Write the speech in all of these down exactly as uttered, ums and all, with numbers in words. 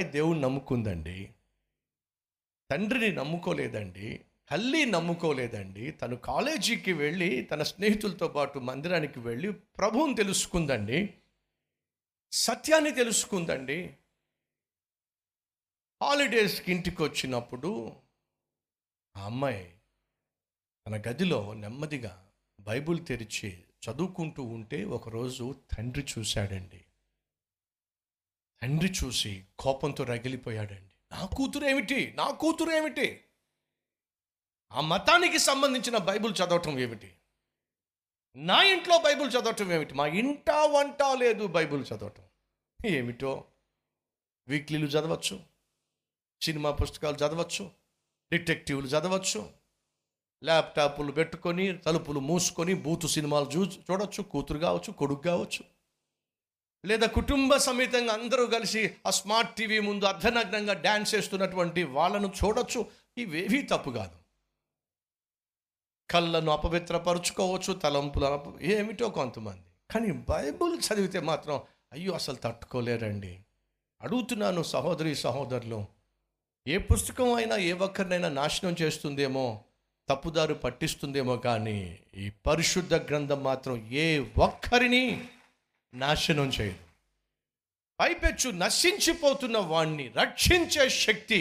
అమ్మాయి దేవుని నమ్ముకుందండి, తండ్రిని నమ్ముకోలేదండి, హల్లీ నమ్ముకోలేదండి. తను కాలేజీకి వెళ్ళి తన స్నేహితులతో పాటు మందిరానికి వెళ్ళి ప్రభువుని తెలుసుకుందండి, సత్యాన్ని తెలుసుకుందండి. హాలిడేస్కి ఇంటికి వచ్చినప్పుడు ఆ అమ్మాయి తన గదిలో నెమ్మదిగా బైబుల్ తెరిచి చదువుకుంటూ ఉంటే ఒకరోజు తండ్రి చూశాడండి. తండ్రి చూసి కోపంతో రగిలిపోయాడండి. నా కూతురు ఏమిటి, నా కూతురు ఏమిటి, ఆ మతానికి సంబంధించిన బైబుల్ చదవటం ఏమిటి, నా ఇంట్లో బైబుల్ చదవటం ఏమిటి, మా ఇంట వంట లేదు బైబుల్ చదవటం ఏమిటో. వీక్లీలు చదవచ్చు, సినిమా పుస్తకాలు చదవచ్చు, డిటెక్టివ్లు చదవచ్చు, ల్యాప్టాప్లు పెట్టుకొని తలుపులు మూసుకొని బూతు సినిమాలు చూ చూడవచ్చు కూతురు కావచ్చు కొడుకు కావచ్చు, లేదా కుటుంబ సమేతంగా అందరూ కలిసి ఆ స్మార్ట్ టీవీ ముందు అర్ధనగ్నంగా డ్యాన్స్ చేస్తున్నటువంటి వాళ్ళను చూడొచ్చు. ఇవేవీ తప్పు కాదు. కళ్ళను అపవిత్రపరుచుకోవచ్చు, తలంపులను ఏమిటో కొంతమంది, కానీ బైబుల్ చదివితే మాత్రం అయ్యో అసలు తట్టుకోలేరండి. అడుగుతున్నాను సహోదరి సహోదరులు, ఏ పుస్తకం అయినా ఏ ఒక్కరినైనా నాశనం చేస్తుందేమో, తప్పుదారు పట్టిస్తుందేమో, కానీ ఈ పరిశుద్ధ గ్రంథం మాత్రం ఏ ఒక్కరిని నాశనం చేయదు. పైపెచ్చు నశించిపోతున్న వాణ్ణి రక్షించే శక్తి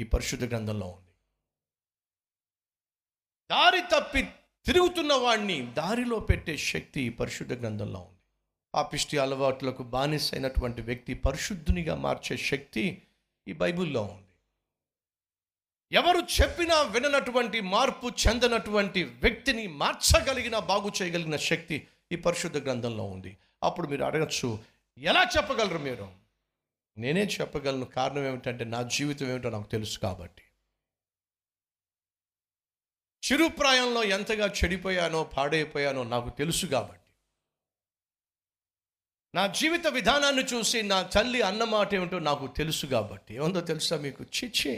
ఈ పరిశుద్ధ గ్రంథంలో ఉంది. దారి తప్పి తిరుగుతున్న వాణ్ణి దారిలో పెట్టే శక్తి ఈ పరిశుద్ధ గ్రంథంలో ఉంది. పాపిష్టి అలవాట్లకు బానిసైనటువంటి వ్యక్తి పరిశుద్ధునిగా మార్చే శక్తి ఈ బైబిల్లో ఉంది. ఎవరు చెప్పినా విననటువంటి, మార్పు చెందనటువంటి వ్యక్తిని మార్చగలిగిన, బాగు చేయగలిగిన శక్తి ఈ పరిశుద్ధ గ్రంథంలో ఉంది. అప్పుడు మీరు అడగచ్చు, ఎలా చెప్పగలరు మీరు? నేనే చెప్పగలను. కారణం ఏమిటంటే నా జీవితం ఏమిటో నాకు తెలుసు కాబట్టి. చిరుప్రాయంలో ఎంతగా చెడిపోయానో పాడైపోయానో నాకు తెలుసు కాబట్టి, నా జీవిత విధానాన్ని చూసి నా తల్లి అన్నమాట ఏమిటో నాకు తెలుసు కాబట్టి. ఏముందో తెలుసా మీకు? చిచ్చి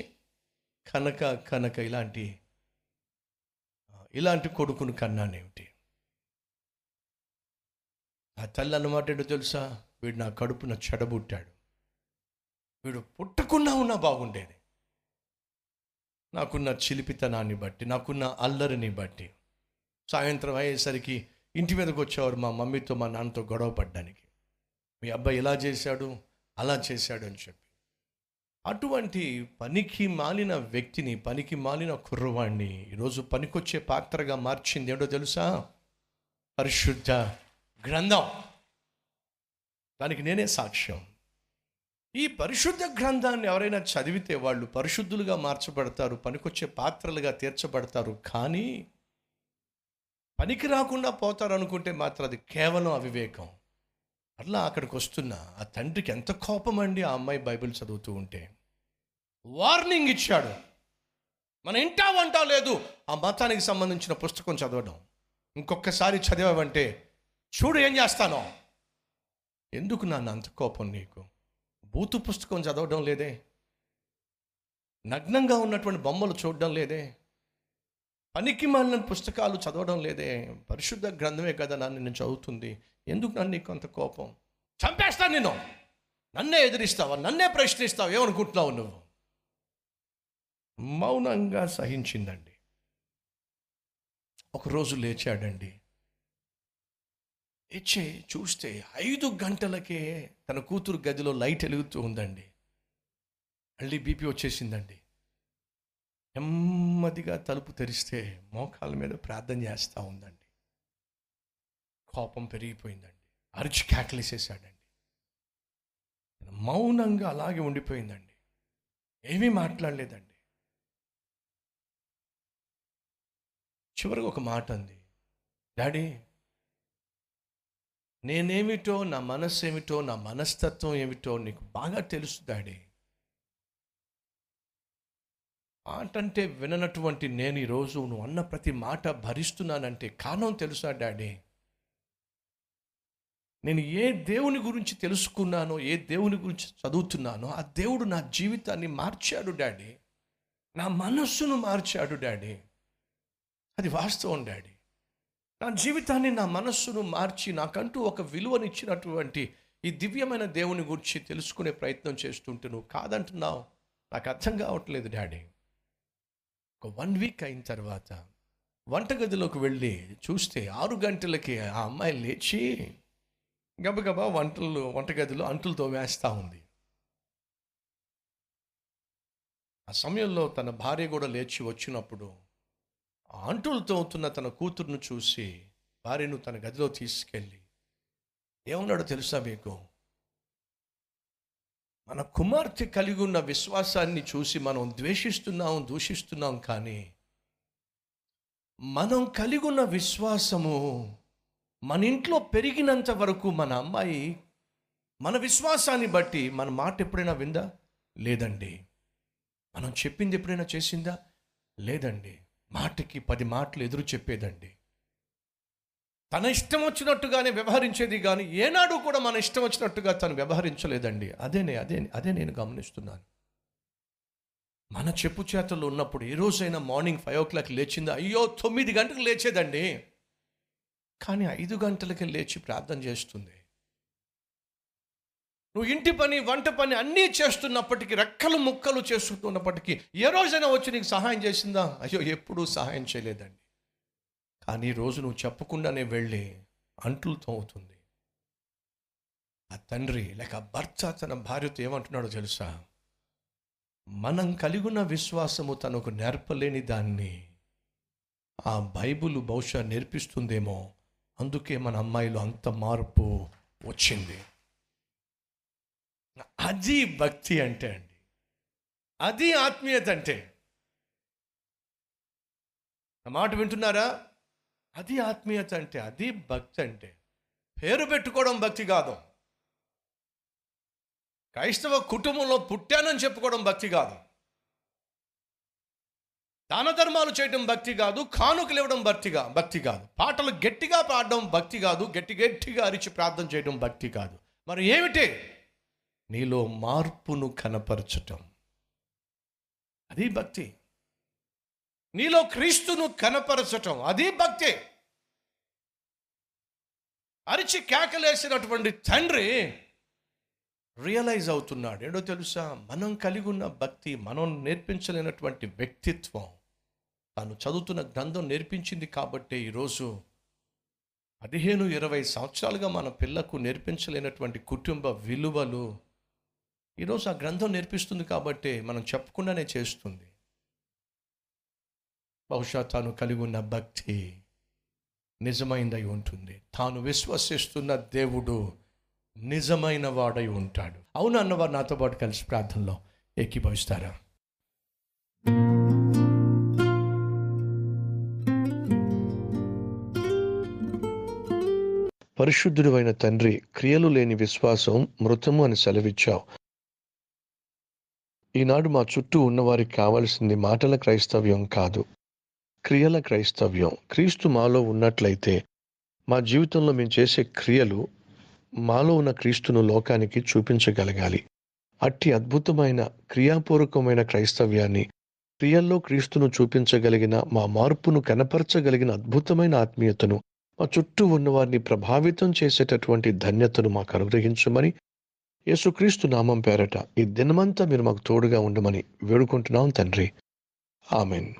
కనక కనక ఇలాంటి ఇలాంటి కొడుకును కన్నానేమిటి. ఆ తల్లి అన్నమాట ఏంటో తెలుసా? వీడు నా కడుపున చెడబుట్టాడు, వీడు పుట్టకున్నా ఉన్నా బాగుండేది. నాకున్న చిలిపితనాన్ని బట్టి, నాకున్న అల్లరిని బట్టి, సాయంత్రం అయ్యేసరికి ఇంటి మీదకి వచ్చేవారు మా మమ్మీతో మా నాన్నతో గొడవ పడ్డానికి, మీ అబ్బాయి ఇలా చేశాడు అలా చేశాడు అని చెప్పి. అటువంటి పనికి మాలిన వ్యక్తిని, పనికి మాలిన కుర్రవాణ్ణి ఈరోజు పనికొచ్చే పాత్రగా మార్చింది ఏంటో తెలుసా? పరిశుద్ధ గ్రంథం. దానికి నేనే సాక్ష్యం. ఈ పరిశుద్ధ గ్రంథాన్ని ఎవరైనా చదివితే వాళ్ళు పరిశుద్ధులుగా మార్చబడతారు, పనికొచ్చే పాత్రలుగా తీర్చబడతారు. కానీ పనికి రాకుండా పోతారు అనుకుంటే మాత్రం అది కేవలం అవివేకం. అట్లా అక్కడికి వస్తున్న ఆ తండ్రికి ఎంత కోపం అండి! ఆ అమ్మాయి బైబిల్ చదువుతూ ఉంటే వార్నింగ్ ఇచ్చాడు. మన ఇంటా వంట లేదు ఆ మతానికి సంబంధించిన పుస్తకం చదవడం. ఇంకొకసారి చదివావంటే చూడు ఏం చేస్తానో. ఎందుకు నాన్న అంత కోపం నీకు? భూతు పుస్తకం చదవడం లేదే, నగ్నంగా ఉన్నటువంటి బొమ్మలు చూడడం లేదే, పనికి మాలిన పుస్తకాలు చదవడం లేదే, పరిశుద్ధ గ్రంథమే కదా నాన్న నేను చదువుతుంది, ఎందుకు నన్ను నీకు అంత కోపం? చంపేస్తాను నేను, నన్నే ఎదిరిస్తావా, నన్నే ప్రశ్నిస్తావు, ఏమనుకుంటున్నావు నువ్వు? మౌనంగా సహించిందండి. ఒకరోజు లేచాడండి, ఇచ్చే చూస్తే ఐదు గంటలకే తన కూతురు గదిలో లైట్ వెలుగుతూ ఉందండి. మళ్ళీ బీపీ వచ్చేసిందండి. నెమ్మదిగా తలుపు తెరిస్తే మోకాళ్ళ మీద ప్రార్థన చేస్తూ ఉందండి. కోపం పెరిగిపోయిందండి, అరిచి కేకలేసేసాడండి. మౌనంగా అలాగే ఉండిపోయిందండి, ఏమీ మాట్లాడలేదండి. చివరికి ఒక మాట అంది, డాడీ నేనేమిటో, నా మనస్సు ఏమిటో, నా మనస్తత్వం ఏమిటో నీకు బాగా తెలుసు డాడీ. మాట అంటే విననటువంటి నేను ఈరోజు నువ్వు అన్న ప్రతి మాట భరిస్తున్నానంటే కారణం తెలుసా డాడీ? నేను ఏ దేవుని గురించి తెలుసుకున్నానో, ఏ దేవుని గురించి చదువుతున్నానో, ఆ దేవుడు నా జీవితాన్ని మార్చాడు డాడీ, నా మనస్సును మార్చాడు డాడీ. అది వాస్తవం డాడీ. నా జీవితాన్ని, నా మనస్సును మార్చి నాకంటూ ఒక విలువనిచ్చినటువంటి ఈ దివ్యమైన దేవుని గురించి తెలుసుకునే ప్రయత్నం చేస్తుంటే నువ్వు కాదంటున్నావు, నాకు అర్థం కావట్లేదు డాడీ. ఒక వన్ వీక్ అయిన తర్వాత వంటగదిలోకి వెళ్ళి చూస్తే ఆరు గంటలకి ఆ అమ్మాయి లేచి గబగబా వంటలు వంటగదిలో అంటులతో వేస్తూ ఉంది. ఆ సమయంలో తన భార్య కూడా లేచి వచ్చినప్పుడు ఆ అంటులతో అవుతున్న తన కూతురును చూసి భార్యను తన గదిలో తీసుకెళ్ళి ఏమన్నాడో తెలుసా మీకు? మన కుమార్తె కలిగి ఉన్న విశ్వాసాన్ని చూసి మనం ద్వేషిస్తున్నాం, దూషిస్తున్నాం. కానీ మనం కలిగి ఉన్న విశ్వాసము మన ఇంట్లో పెరిగినంత వరకు మన అమ్మాయి మన విశ్వాసాన్ని బట్టి మన మాట ఎప్పుడైనా విందా? లేదండి. మనం చెప్పింది ఎప్పుడైనా చేసిందా? లేదండి. మాటకి పది మాటలు ఎదురు చెప్పేదండి. తన ఇష్టం వచ్చినట్టుగానే వ్యవహరించేది కానీ ఏనాడు కూడా మన ఇష్టం వచ్చినట్టుగా తను వ్యవహరించలేదండి. అదేనే అదే అదే నేను గమనిస్తున్నాను. మన చెప్పు చేతల్లో ఉన్నప్పుడు ఏ రోజైనా మార్నింగ్ ఫైవ్ ఓ క్లాక్ లేచిందా? అయ్యో తొమ్మిది గంటలకు లేచేదండి. కానీ ఐదు గంటలకి లేచి ప్రార్థన చేస్తుంది. నువ్వు ఇంటి పని వంట పని అన్నీ చేస్తున్నప్పటికీ, రెక్కలు ముక్కలు చేసుకున్నప్పటికీ ఏ రోజైనా వచ్చి నీకు సహాయం చేసిందా? అయ్యో ఎప్పుడూ సహాయం చేయలేదండి. కానీ ఈరోజు నువ్వు చెప్పకుండానే వెళ్ళి అంట్లు తోముతుంది. ఆ తండ్రి లేక ఆ భర్త తన భార్యతో ఏమంటున్నాడో తెలుసా? మనం కలిగిన విశ్వాసము తనకు నేర్పలేని దాన్ని ఆ బైబిల్ బహుశా నేర్పిస్తుందేమో, అందుకే మన అమ్మాయిలో అంత మార్పు వచ్చింది. అది భక్తి అంటే అండి, అది ఆత్మీయత అంటే. నా మాట వింటున్నారా? అది ఆత్మీయత అంటే, అది భక్తి అంటే. పేరు పెట్టుకోవడం భక్తి కాదు. క్రైస్తవ కుటుంబంలో పుట్టానని చెప్పుకోవడం భక్తి కాదు. దాన ధర్మాలు చేయడం భక్తి కాదు. కానుకలు ఇవ్వడం భక్తిగా భక్తి కాదు. పాటలు గట్టిగా పాడడం భక్తి కాదు. గట్టి గట్టిగా అరిచి ప్రార్థన చేయడం భక్తి కాదు. మరి ఏమిటి? నీలో మార్పును కనపరచటం, అది భక్తి. నీలో క్రీస్తును కనపరచటం, అది భక్తే. అరిచి కేకలేసినటువంటి తండ్రి రియలైజ్ అవుతున్నాడు. ఏంటో తెలుసా? మనం కలిగి ఉన్న భక్తి మనం నేర్పించలేనటువంటి వ్యక్తిత్వం తాను చదువుతున్న గ్రంథం నేర్పించింది. కాబట్టి ఈరోజు పదిహేను ఇరవై సంవత్సరాలుగా మన పిల్లకు నేర్పించలేనటువంటి కుటుంబ విలువలు ఈరోజు ఆ గ్రంథం నేర్పిస్తుంది. కాబట్టి మనం చెప్పకుండానే చేస్తుంది. బహుశా తాను కలిగి ఉన్న భక్తి నిజమైనదై ఉంటుంది. తాను విశ్వసిస్తున్న దేవుడు నిజమైన వాడై ఉంటాడు. అవును అన్నవారు నాతో పాటు కలిసి ప్రార్థనలో ఏకీభవిస్తారా? పరిశుద్ధుడు అయిన తండ్రి, క్రియలు లేని విశ్వాసం మృతము అని సెలవిచ్చావు. ఈనాడు మా చుట్టూ ఉన్నవారికి కావాల్సింది మాటల క్రైస్తవ్యం కాదు, క్రియల క్రైస్తవ్యం. క్రీస్తు మాలో ఉన్నట్లయితే మా జీవితంలో మేము చేసే క్రియలు మాలో ఉన్న క్రీస్తును లోకానికి చూపించగలగాలి. అట్టి అద్భుతమైన క్రియాపూర్వకమైన క్రైస్తవ్యాన్ని, క్రియల్లో క్రీస్తును చూపించగలిగిన, మా మార్పును కనపరచగలిగిన అద్భుతమైన ఆత్మీయతను, మా చుట్టూ ఉన్నవారిని ప్రభావితం చేసేటటువంటి ధన్యతను మాకు అనుగ్రహించమని యేసుక్రీస్తు నామం పేరట ఈ దినమంతా మీరు మాకు తోడుగా ఉండమని వేడుకుంటున్నాం తండ్రి. ఆమెన్.